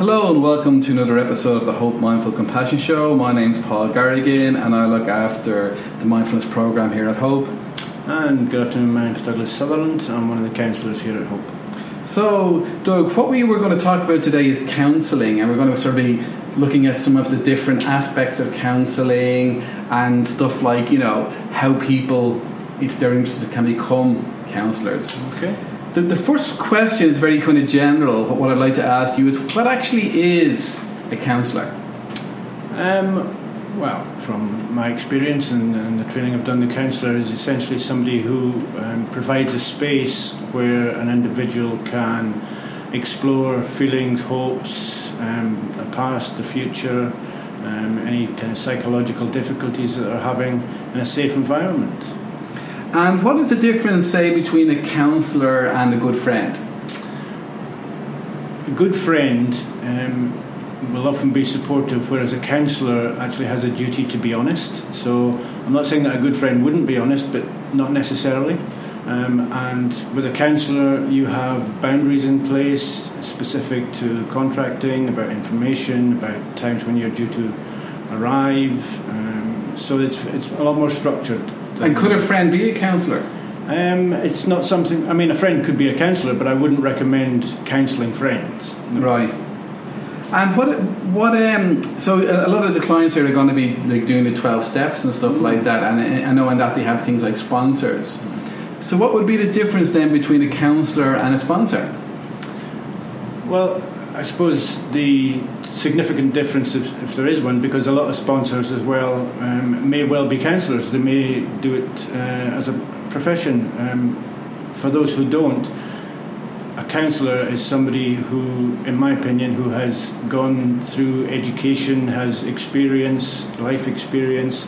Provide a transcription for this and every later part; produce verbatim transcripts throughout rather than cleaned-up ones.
Hello and welcome to another episode of the Hope Mindful Compassion Show. My name's Paul Garrigan and I look after the mindfulness program here at Hope. And good afternoon, my name's Douglas Sutherland. I'm one of the counsellors here at Hope. So, Doug, what we were going to talk about today is counselling, and we're going to sort of be looking at some of the different aspects of counselling and stuff like, you know, how people, if they're interested, can become counsellors. Okay. The, the first question is very kind of general. What I'd like to ask you is, what actually is a counsellor? Um, well, from my experience and, and the training I've done, the counsellor is essentially somebody who um, provides a space where an individual can explore feelings, hopes, um, the past, the future, um, any kind of psychological difficulties that they're having in a safe environment. And what is the difference, say, between a counsellor and a good friend? A good friend um, will often be supportive, whereas a counsellor actually has a duty to be honest. So I'm not saying that a good friend wouldn't be honest, but not necessarily. Um, and with a counsellor, you have boundaries in place specific to contracting, about information, about times when you're due to arrive. Um, so it's it's a lot more structured. And could a friend be a counsellor? Um, it's not something... I mean, a friend could be a counsellor, but I wouldn't recommend counselling friends. No. Right. And what... what? Um, so a lot of the clients here are going to be like doing the twelve steps and stuff mm. like that, and I know in that they have things like sponsors. So what would be the difference then between a counsellor and a sponsor? Well, I suppose the significant difference, if, if there is one, because a lot of sponsors as well um, may well be counsellors. They may do it uh, as a profession. Um, for those who don't, a counsellor is somebody who, in my opinion, who has gone through education, has experience, life experience,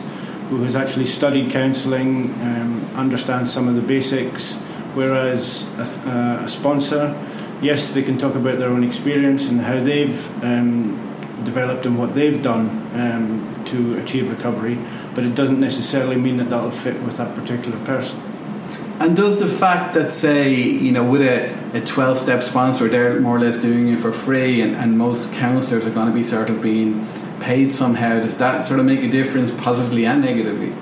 who has actually studied counselling, um, understands some of the basics, whereas a, uh, a sponsor... Yes, they can talk about their own experience and how they've um, developed and what they've done um, to achieve recovery, but it doesn't necessarily mean that that'll fit with that particular person. And does the fact that, say, you know, with a, a twelve-step sponsor, they're more or less doing it for free, and, and most counsellors are going to be sort of being paid somehow, does that sort of make a difference positively and negatively?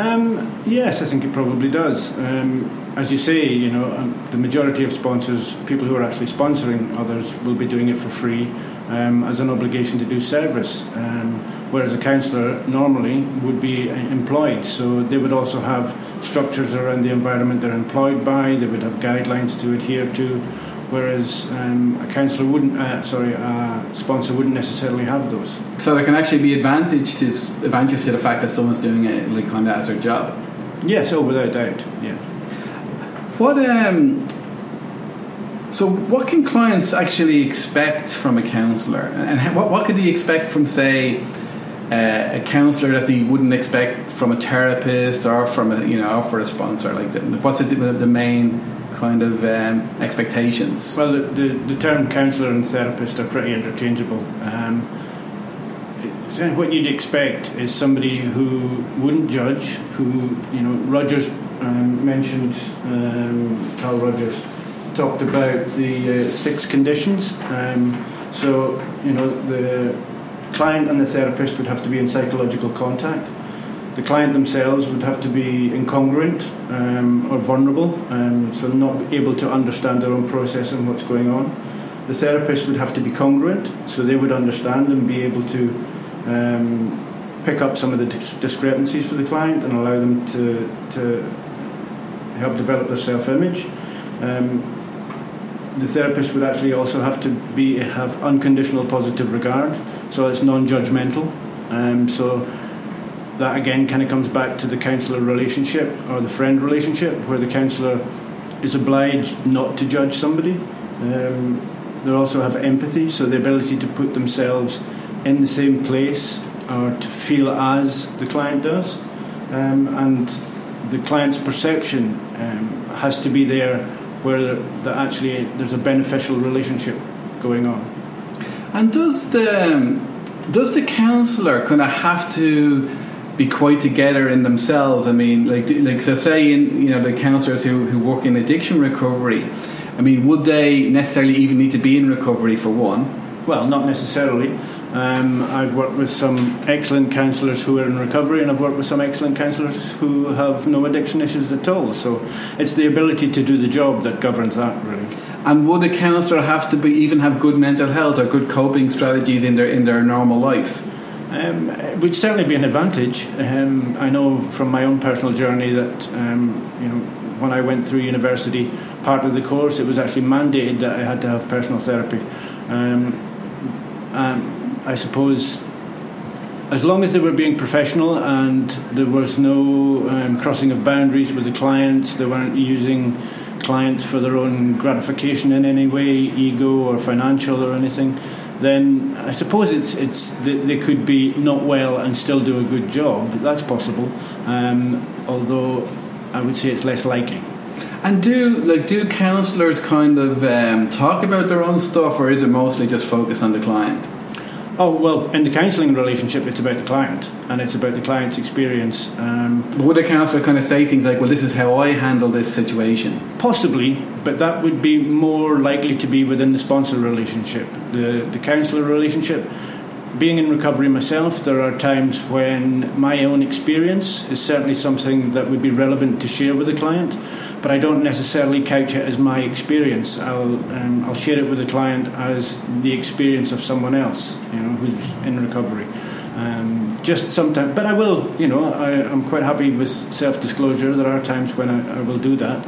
Um, yes, I think it probably does. Um, As you say, you know, um, the majority of sponsors, people who are actually sponsoring others, will be doing it for free um, as an obligation to do service, um, whereas a counsellor normally would be employed. So they would also have structures around the environment they're employed by, they would have guidelines to adhere to, whereas um, a counsellor wouldn't, uh, sorry, a sponsor wouldn't necessarily have those. So there can actually be advantage to, advantage to the fact that someone's doing it like kind of as their job? Yes, oh, without doubt, yeah. What um, so what can clients actually expect from a counsellor, and what what could they expect from, say, uh, a counsellor that they wouldn't expect from a therapist or from a, you know, for a sponsor? Like, the, what's the, the main kind of um, expectations? Well, the, the, the term counsellor and therapist are pretty interchangeable. Um, what you'd expect is somebody who wouldn't judge, who, you know, Rogers. Um, mentioned um, Carl Rogers talked about the uh, six conditions. Um, so, you know, the client and the therapist would have to be in psychological contact. The client themselves would have to be incongruent um, or vulnerable, um, so not able to understand their own process and what's going on. The therapist would have to be congruent, so they would understand and be able to um, pick up some of the dis- discrepancies for the client and allow them to to. help develop their self-image. Um, the therapist would actually also have to be have unconditional positive regard, so it's non-judgmental. Um, so that again kind of comes back to the counsellor relationship or the friend relationship, where the counsellor is obliged not to judge somebody. Um, they also have empathy, so the ability to put themselves in the same place or to feel as the client does, um, and. The client's perception um, has to be there, where that actually there's a beneficial relationship going on. And does the does the counsellor kind of have to be quite together in themselves? I mean, like like so say in, you know, the counsellors who, who work in addiction recovery, I mean, would they necessarily even need to be in recovery for one? Well, not necessarily. Um, I've worked with some excellent counsellors who are in recovery, and I've worked with some excellent counsellors who have no addiction issues at all. So it's the ability to do the job that governs that, really. And would a counsellor have to be, even have good mental health or good coping strategies in their in their normal life? Um, it would certainly be an advantage. Um, I know from my own personal journey that um, you know, when I went through university, part of the course, it was actually mandated that I had to have personal therapy. Um, um, I suppose as long as they were being professional and there was no um, crossing of boundaries with the clients, they weren't using clients for their own gratification in any way, ego or financial or anything, then I suppose it's it's they could be not well and still do a good job. That's possible, um, although I would say it's less likely. And do like do counsellors kind of um, talk about their own stuff, or is it mostly just focused on the client? Oh, well, in the counselling relationship, it's about the client, and it's about the client's experience. Um, but would a counsellor kind of say things like, well, this is how I handle this situation? Possibly, but that would be more likely to be within the sponsor relationship. The, the counsellor relationship, being in recovery myself, there are times when my own experience is certainly something that would be relevant to share with the client, but I don't necessarily couch it as my experience. I'll um, I'll share it with the client as the experience of someone else, you know, who's in recovery. Um, just sometimes, but I will, you know, I, I'm quite happy with self-disclosure. There are times when I, I will do that,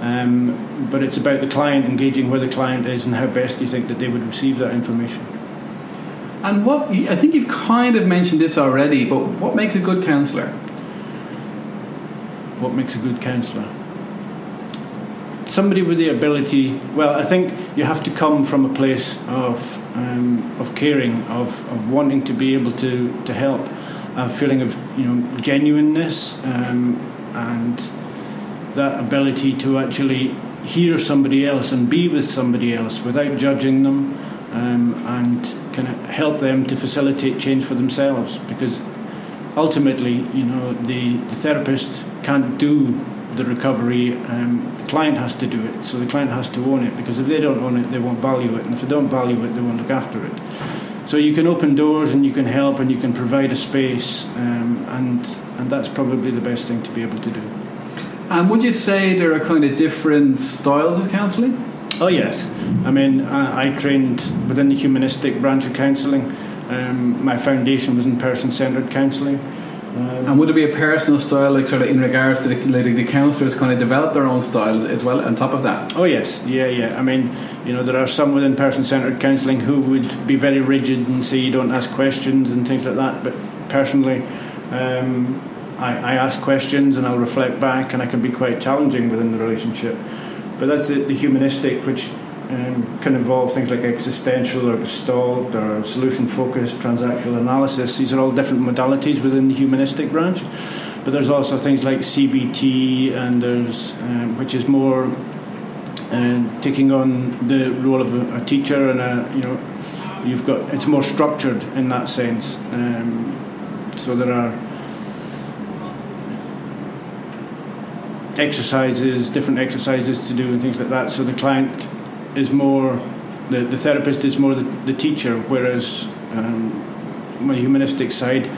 um, but it's about the client, engaging where the client is and how best you think that they would receive that information. And what I think you've kind of mentioned this already, but what makes a good counsellor? What makes a good counsellor? Somebody with the ability, well, I think you have to come from a place of um, of caring, of, of wanting to be able to, to help, a feeling of, you know, genuineness, um, and that ability to actually hear somebody else and be with somebody else without judging them, um, and kind of help them to facilitate change for themselves, because ultimately, you know, the, the therapist can't do the recovery, um, the client has to do it, so the client has to own it, because if they don't own it, they won't value it, and if they don't value it, they won't look after it. So you can open doors and you can help and you can provide a space, um, and and that's probably the best thing to be able to do. And would you say there are kind of different styles of counselling? Oh yes, I mean I, I trained within the humanistic branch of counselling. Um, my foundation was in person-centred counselling. Um, and would it be a personal style, like sort of in regards to the, like the counsellors kind of develop their own style as well on top of that? Oh yes, yeah, yeah. I mean, you know, there are some within person-centred counselling who would be very rigid and say you don't ask questions and things like that. But personally, um, I, I ask questions and I'll reflect back, and I can be quite challenging within the relationship. But that's the, the humanistic, which um, can involve things like existential or gestalt or solution-focused transactional analysis. These are all different modalities within the humanistic branch. But there's also things like C B T, and there's um, which is more uh, taking on the role of a, a teacher, and a, you know, you've got it's more structured in that sense. Um, so there are exercises, different exercises to do, and things like that. So the client is more, the, the therapist is more the, the teacher, whereas um, my humanistic side,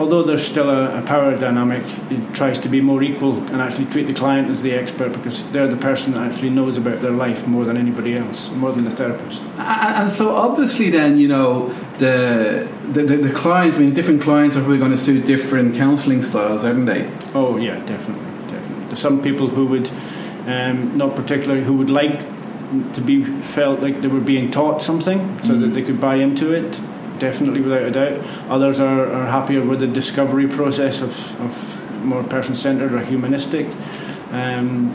although there's still a, a power dynamic, it tries to be more equal and actually treat the client as the expert, because they're the person that actually knows about their life more than anybody else, more than the therapist. And so obviously then, you know, the the, the, the clients, I mean, different clients are probably going to suit different counselling styles, aren't they? Oh yeah, definitely, definitely. There's some people who would, um, not particularly, who would like to be felt like they were being taught something so mm. that they could buy into it, definitely, without a doubt. Others are, are happier with the discovery process of, of more person-centred or humanistic. Um,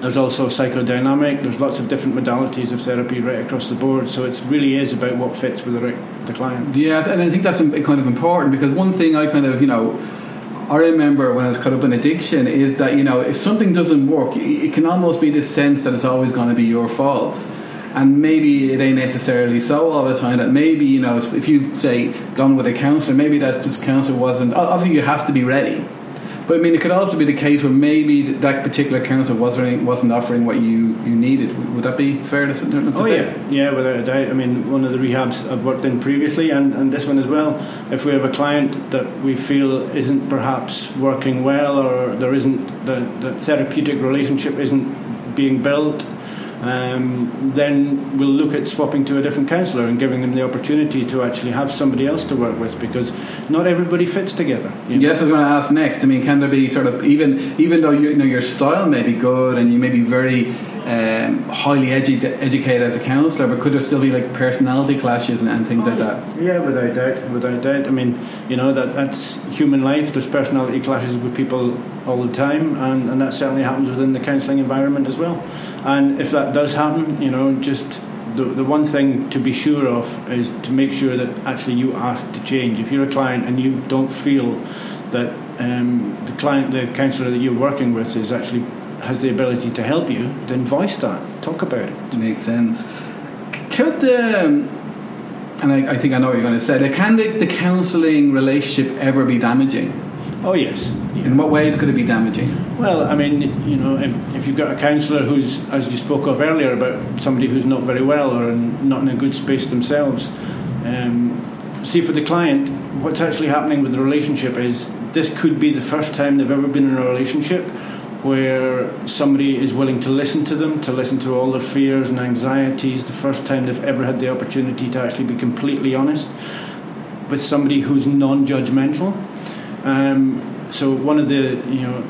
there's also psychodynamic. There's lots of different modalities of therapy right across the board, so it really is about what fits with the, the client. Yeah, and I think that's kind of important, because one thing I kind of, you know, I remember when I was caught up in addiction is that, you know, if something doesn't work, it can almost be this sense that it's always going to be your fault. And maybe it ain't necessarily so all the time. That maybe, you know, if you've, say, gone with a counsellor, maybe that this counsellor wasn't... Obviously, you have to be ready. But I mean, it could also be the case where maybe that particular council wasn't wasn't offering what you, you needed. Would that be fair to, to oh, say? Oh yeah, yeah, without a doubt. I mean, one of the rehabs I've worked in previously, and, and this one as well. If we have a client that we feel isn't perhaps working well, or there isn't the, the therapeutic relationship isn't being built, um, then we'll look at swapping to a different counsellor and giving them the opportunity to actually have somebody else to work with, because not everybody fits together. You know? Yes, I was going to ask next. I mean, can there be sort of, even even though you, you know, your style may be good and you may be very um, highly edu- educated as a counsellor, but could there still be like personality clashes and, and things oh, like that? Yeah, without doubt, without doubt. I mean, you know, that that's human life. There's personality clashes with people all the time, and, and that certainly happens within the counselling environment as well. And if that does happen, you know, just the the one thing to be sure of is to make sure that actually you ask to change. If you're a client and you don't feel that um, the client, the counsellor that you're working with is actually has the ability to help you, then voice that. Talk about it. Makes sense. Could the, and I, I think I know what you're going to say, can the, the counselling relationship ever be damaging? Oh, yes. In what ways could it be damaging? Well, I mean, you know, if, if you've got a counsellor who's, as you spoke of earlier, about somebody who's not very well or in, not in a good space themselves, um, see, for the client, what's actually happening with the relationship is this could be the first time they've ever been in a relationship where somebody is willing to listen to them, to listen to all their fears and anxieties, the first time they've ever had the opportunity to actually be completely honest with somebody who's non-judgmental. Um, so one of the you know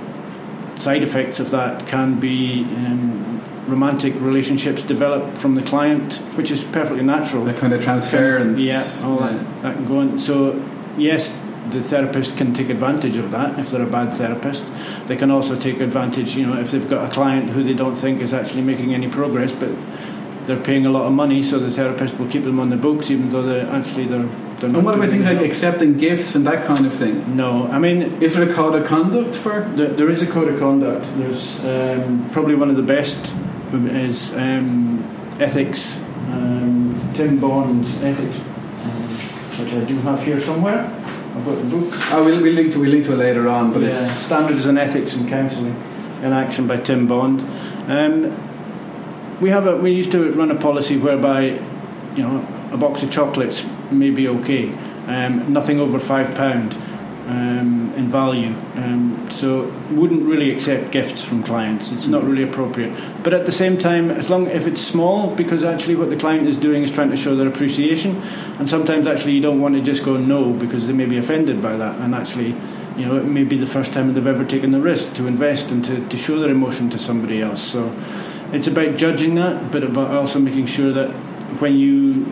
side effects of that can be um, romantic relationships develop from the client, which is perfectly natural. The kind of transference, yeah, all yeah. that that can go on. So yes, the therapist can take advantage of that if they're a bad therapist. They can also take advantage, you know, if they've got a client who they don't think is actually making any progress, but they're paying a lot of money, so the therapist will keep them on the books, even though they're actually they're. And what about things like accepting gifts and that kind of thing? No, I mean... Is there a code of conduct for... There, there is a code of conduct. There's um, probably one of the best is um, ethics. Um, Tim Bond's ethics, um, which I do have here somewhere. I've got the book. Oh, we'll, we'll, link, to, we'll link to it later on, but yeah. It's... Standards and Ethics in Counselling in Action by Tim Bond. Um, we have a, we used to run a policy whereby, you know, a box of chocolates may be okay, um, nothing over five pound um, in value, um, so wouldn't really accept gifts from clients. It's not really appropriate, but at the same time, as long if it's small, because actually what the client is doing is trying to show their appreciation, and sometimes actually you don't want to just go no, because they may be offended by that, and actually, you know, it may be the first time they've ever taken the risk to invest and to, to show their emotion to somebody else. So it's about judging that, but about also making sure that when you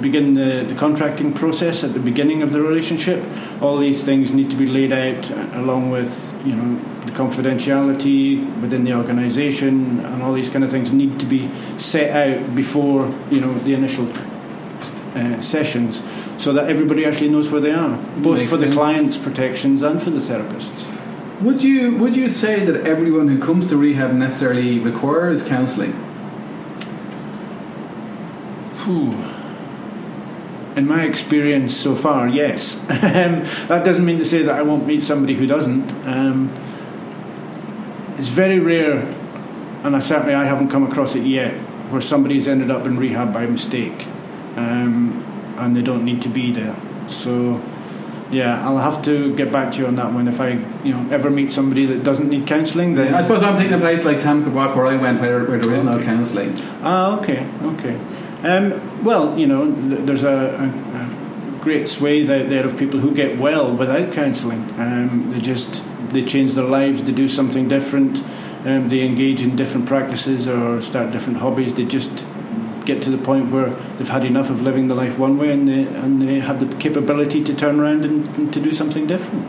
begin the, the contracting process at the beginning of the relationship, all these things need to be laid out, along with, you know, the confidentiality within the organisation, and all these kind of things need to be set out before, you know, the initial uh, sessions, so that everybody actually knows where they are, both Makes for sense. The client's protections and for the therapists. Would you would you say that everyone who comes to rehab necessarily requires counselling? Ooh. In my experience so far, yes. That doesn't mean to say that I won't meet somebody who doesn't. Um, it's very rare, and I certainly I haven't come across it yet, where somebody's ended up in rehab by mistake, um, and they don't need to be there. So, yeah, I'll have to get back to you on that one. If I, you know, ever meet somebody that doesn't need counselling, then I suppose I'm thinking a place like Tam Kabak, where I went, where, where there is no counselling. Ah, okay, okay. Um, well, you know, there's a, a, a great swathe out there of people who get well without counselling. Um, they just, they change their lives, they do something different, um, they engage in different practices or start different hobbies. They just get to the point where they've had enough of living the life one way, and they, and they have the capability to turn around and, and to do something different.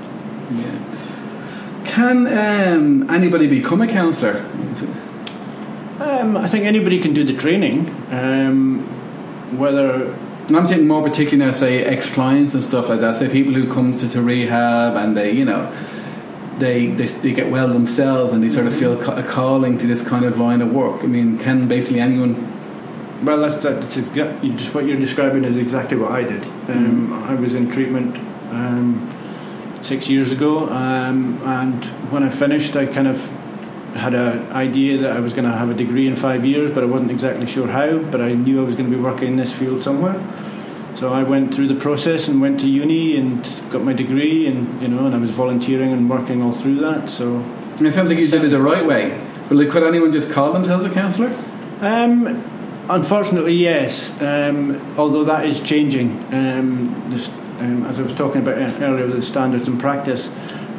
Yeah. Can um, anybody become a counsellor? Um, I think anybody can do the training, um, whether... And I'm thinking more particularly now, say, ex-clients and stuff like that, so people who come to, to rehab and they, you know, they, they they get well themselves and they sort of feel ca- a calling to this kind of line of work. I mean, can basically anyone... Well, that's, that's exactly... Just what you're describing is exactly what I did. Um, mm. I was in treatment... Um, six years ago. Um, and when I finished, I kind of had an idea that I was going to have a degree in five years, but I wasn't exactly sure how, but I knew I was going to be working in this field somewhere. So I went through the process and went to uni and got my degree, and you know, and I was volunteering and working all through that. So it sounds like you did it the right way. But like, could anyone just call themselves a counsellor? Um, unfortunately, yes. Um, although that is changing. Um, this, um, as I was talking about earlier, the standards and practice,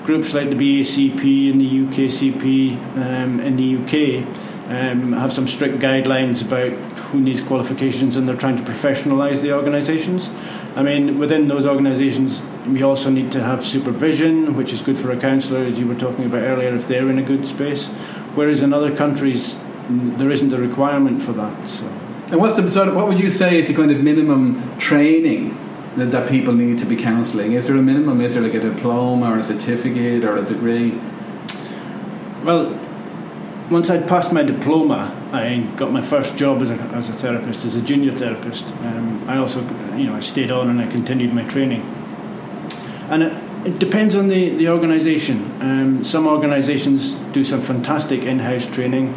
groups like the B A C P and the U K C P um, in the U K um, have some strict guidelines about who needs qualifications, and they're trying to professionalise the organisations. I mean, within those organisations, we also need to have supervision, which is good for a counsellor, as you were talking about earlier, if they're in a good space. Whereas in other countries, there isn't a requirement for that. So. And what's the sort of, what would you say is the kind of minimum training that, that people need to be counselling? Is there a minimum? Is there like a diploma or a certificate or a degree? Well, once I'd passed my diploma, I got my first job as a, as a therapist, as a junior therapist. Um, I also, you know, I stayed on and I continued my training. And it, it depends on the, the organisation. Um, some organisations do some fantastic in-house training.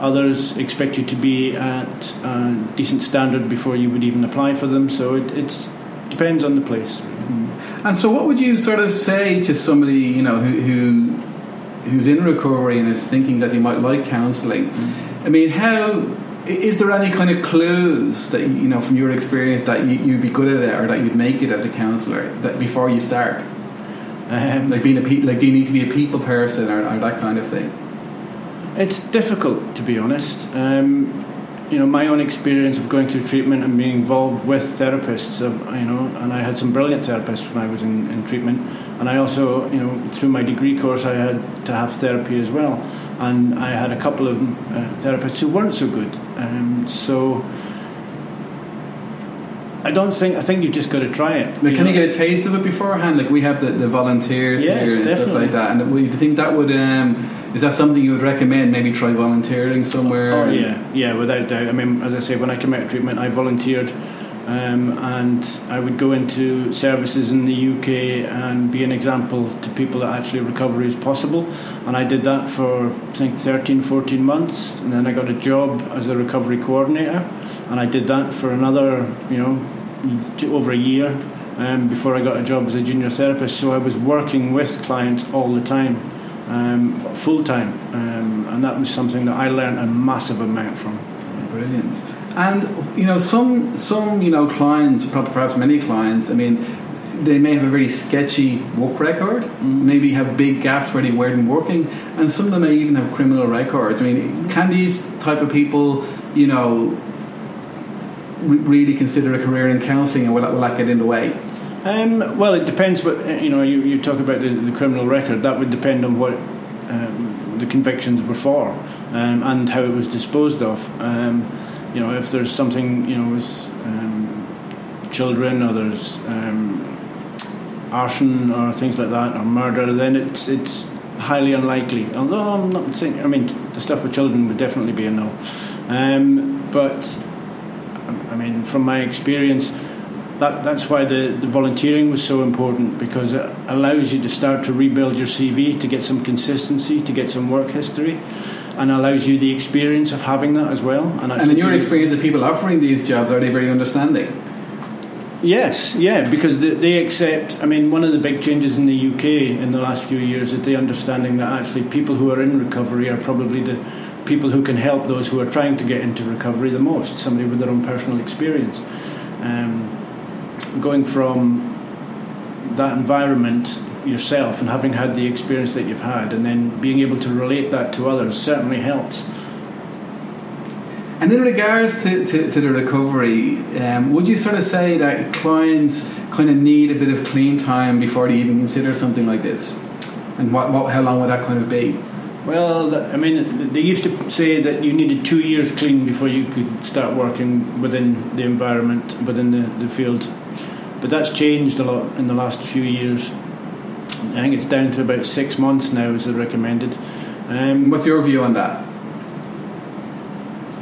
Others expect you to be at a decent standard before you would even apply for them. So it it's, depends on the place. Mm. And so what would you sort of say to somebody, you know, who... who who's in recovery and is thinking that he might like counselling? I mean, how is there any kind of clues that, you know, from your experience that you, you'd be good at it or that you'd make it as a counsellor that before you start? Um, like being a pe- like, do you need to be a people person or, or that kind of thing? It's difficult, to be honest. Um, you know, my own experience of going through treatment and being involved with therapists, uh, you know, and I had some brilliant therapists when I was in, in treatment. And I also, you know, through my degree course, I had to have therapy as well. And I had a couple of uh, therapists who weren't so good. Um, so I don't think, I think you've just got to try it. But you can know? you get a taste of it beforehand? Like we have the, the volunteers yes, here and definitely. stuff like that. And do you think that would, um, is that something you would recommend? Maybe try volunteering somewhere? Oh, yeah, yeah, without doubt. I mean, as I say, when I came out of treatment, I volunteered. Um, and I would go into services in the U K and be an example to people that actually recovery is possible. And I did that for, I think, thirteen, fourteen months. And then I got a job as a recovery coordinator. And I did that for another, you know, over a year um, before I got a job as a junior therapist. So I was working with clients all the time, um, full-time. Um, and that was something that I learned a massive amount from. Brilliant. And, you know, some, some you know, clients, perhaps many clients, I mean, they may have a very sketchy work record, maybe have big gaps where they weren't working, and some of them may even have criminal records. I mean, can these type of people, you know, re- really consider a career in counselling, and will that, will that get in the way? Um, well, it depends what, you know, you, you talk about the, the criminal record. That would depend on what um, the convictions were for um, and how it was disposed of. Um You know, if there's something, you know, with um, children or there's um, arson or things like that, or murder, then it's it's highly unlikely. Although I'm not saying, I mean, the stuff with children would definitely be a no. Um, but, I mean, from my experience, that that's why the, the volunteering was so important, because it allows you to start to rebuild your C V, to get some consistency, to get some work history. And allows you the experience of having that as well. And, and in your experience, the people offering these jobs, are they very understanding? Yes, yeah, because they, they accept. I mean, one of the big changes in the U K in the last few years is the understanding that actually people who are in recovery are probably the people who can help those who are trying to get into recovery the most, somebody with their own personal experience. Um, going from that environment yourself and having had the experience that you've had, and then being able to relate that to others, certainly helps. And in regards to, to, to the recovery, um, would you sort of say that clients kind of need a bit of clean time before they even consider something like this? And what, what how long would that kind of be? Well, I mean, they used to say that you needed two years clean before you could start working within the environment, within the, the field. But that's changed a lot in the last few years. I think it's down to about six months now is the recommended. Um, What's your view on that?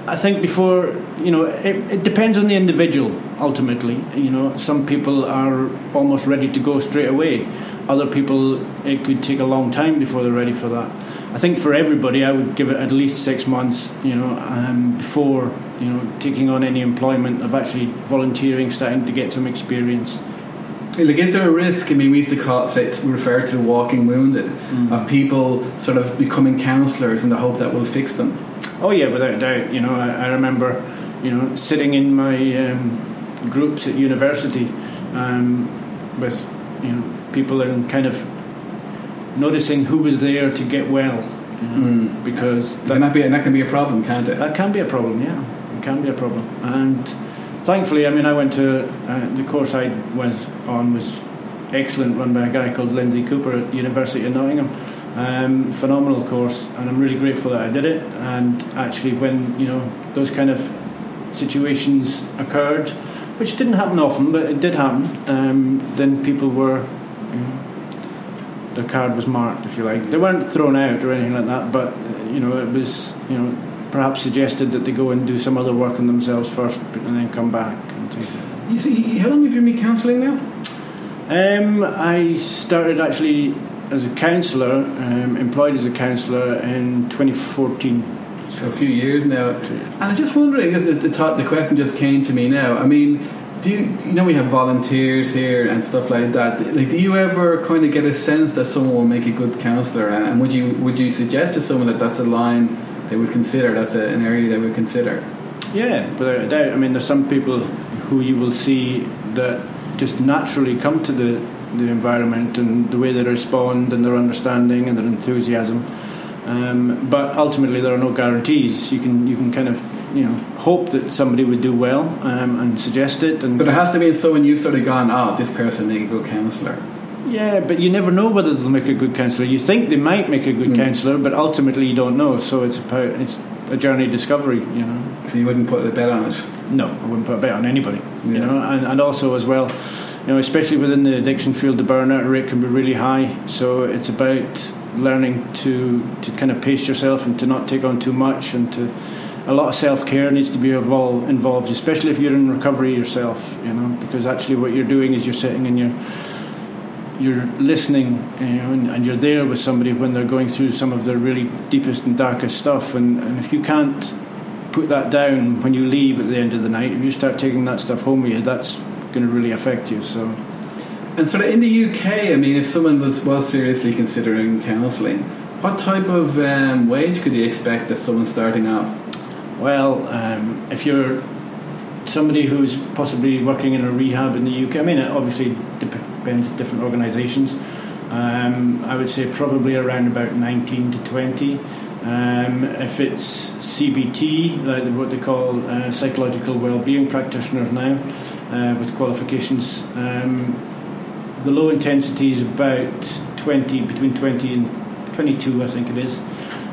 I think before, you know, it, it depends on the individual ultimately. You know, some people are almost ready to go straight away, Other people, it could take a long time before they're ready for that. I think for everybody, I would give it at least six months, you know, um, before, you know, taking on any employment, of actually volunteering, starting to get some experience. Like, is there a risk? I mean, we used to call it, we refer to the walking wounded, mm. of people sort of becoming counsellors in the hope that will fix them. Oh yeah, without a doubt. You know, I, I remember, you know, sitting in my um, groups at university um, with, you know, people and kind of noticing who was there to get well, you know, mm. because that, and that, be, and that can be a problem, can't it? That can be a problem, yeah. It can be a problem, and. Thankfully, I mean, I went to uh, the course I went on was excellent, run by a guy called Lindsay Cooper at University of Nottingham. Um, phenomenal course, and I'm really grateful that I did it. And actually, when, you know, those kind of situations occurred, which didn't happen often, but it did happen, um, then people were, you know, their card was marked, if you like. They weren't thrown out or anything like that, but, you know, it was, you know, perhaps suggested that they go and do some other work on themselves first and then come back. You see, how long have you been counselling now? Um, I started actually as a counsellor, um, employed as a counsellor in twenty fourteen. So a few years now. And I was just wondering, as the, top, the question just came to me now, I mean, do you, you know we have volunteers here and stuff like that. Like, do you ever kind of get a sense that someone will make a good counsellor? And would you would you suggest to someone that that's a line they would consider, that's a, an area they would consider? Yeah, without a doubt. I mean, there's some people who you will see that just naturally come to the, the environment and the way they respond and their understanding and their enthusiasm, um, but ultimately there are no guarantees. You can you can kind of, you know, hope that somebody would do well, um, and suggest it, and but it has to be someone you've sort of gone, oh, this person make a good counsellor. Yeah, but you never know whether they'll make a good counsellor. You think they might make a good mm. counsellor, but ultimately you don't know. So it's about, it's a journey of discovery, you know. So you wouldn't put a bet on it? No, I wouldn't put a bet on anybody, yeah. You know. And, and also as well, you know, especially within the addiction field, the burnout rate can be really high. So it's about learning to, to kind of pace yourself and to not take on too much, and to a lot of self-care needs to be involved, involved, especially if you're in recovery yourself, you know, because actually what you're doing is you're sitting in your... you're listening, you know, and, and you're there with somebody when they're going through some of their really deepest and darkest stuff, and, and if you can't put that down when you leave at the end of the night, if you start taking that stuff home with you, that's going to really affect you. So, and sort of in the U K, I mean, if someone was, was seriously considering counselling, what type of um, wage could you expect as someone starting off? Well, um, if you're somebody who's possibly working in a rehab in the U K, I mean, it obviously depends depends on different organisations. Um, I would say probably around about nineteen to twenty. Um, if it's C B T, like what they call uh, psychological well-being practitioners now, uh, with qualifications, um, the low intensity is about twenty, between twenty and twenty-two, I think it is,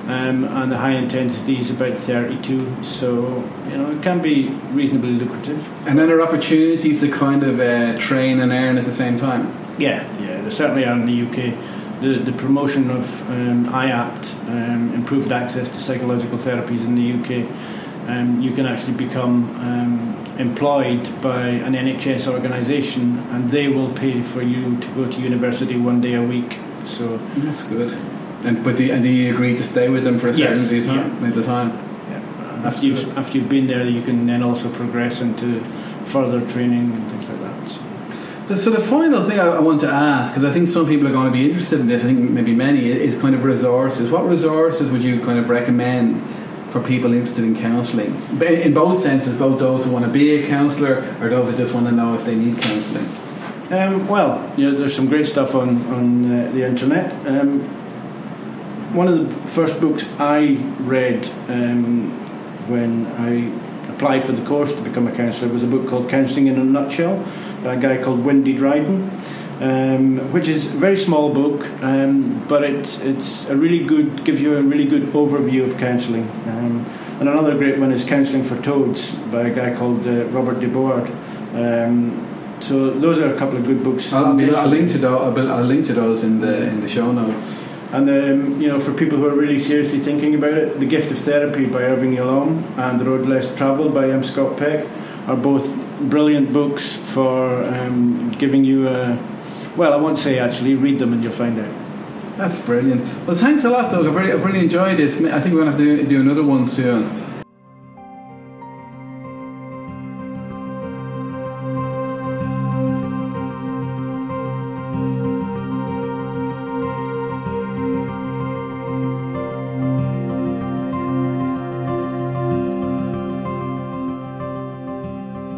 um, and the high intensity is about thirty-two. So, you know, it can be reasonably lucrative. And then are opportunities to kind of uh, train and earn at the same time? Yeah, yeah, there certainly are in the U K. The the promotion of um, I A P T, um, improved access to psychological therapies in the U K, um, you can actually become um, employed by an N H S organisation, and they will pay for you to go to university one day a week. So that's good. And but do you, and do you agree to stay with them for a certain yes, period yeah. of time? Yeah. After you've, after you've been there, you can then also progress into further training and things like that. So, so the final thing I, I want to ask, because I think some people are going to be interested in this, I think maybe many, is kind of resources. What resources would you kind of recommend for people interested in counselling? In both senses, both those who want to be a counsellor or those who just want to know if they need counselling. Um, well, you know, there's some great stuff on, on uh, the internet. Um, One of the first books I read um, when I applied for the course to become a counsellor was a book called Counselling in a Nutshell by a guy called Wendy Dryden, um, which is a very small book, um, but it's it's a really good, gives you a really good overview of counselling. Um, and another great one is Counselling for Toads by a guy called uh, Robert DeBoard. Um, so those are a couple of good books. I'll, I'll link to those. I'll link to those in the in the show notes. And, um, you know, for people who are really seriously thinking about it, The Gift of Therapy by Irving Yalom and The Road Less Travelled by M. Scott Peck are both brilliant books for um, giving you a, Well, I won't say actually. Read them and you'll find out. That's brilliant. Well, thanks a lot, Doug. I've really, I've really enjoyed this. I think we're going to have to do another one soon.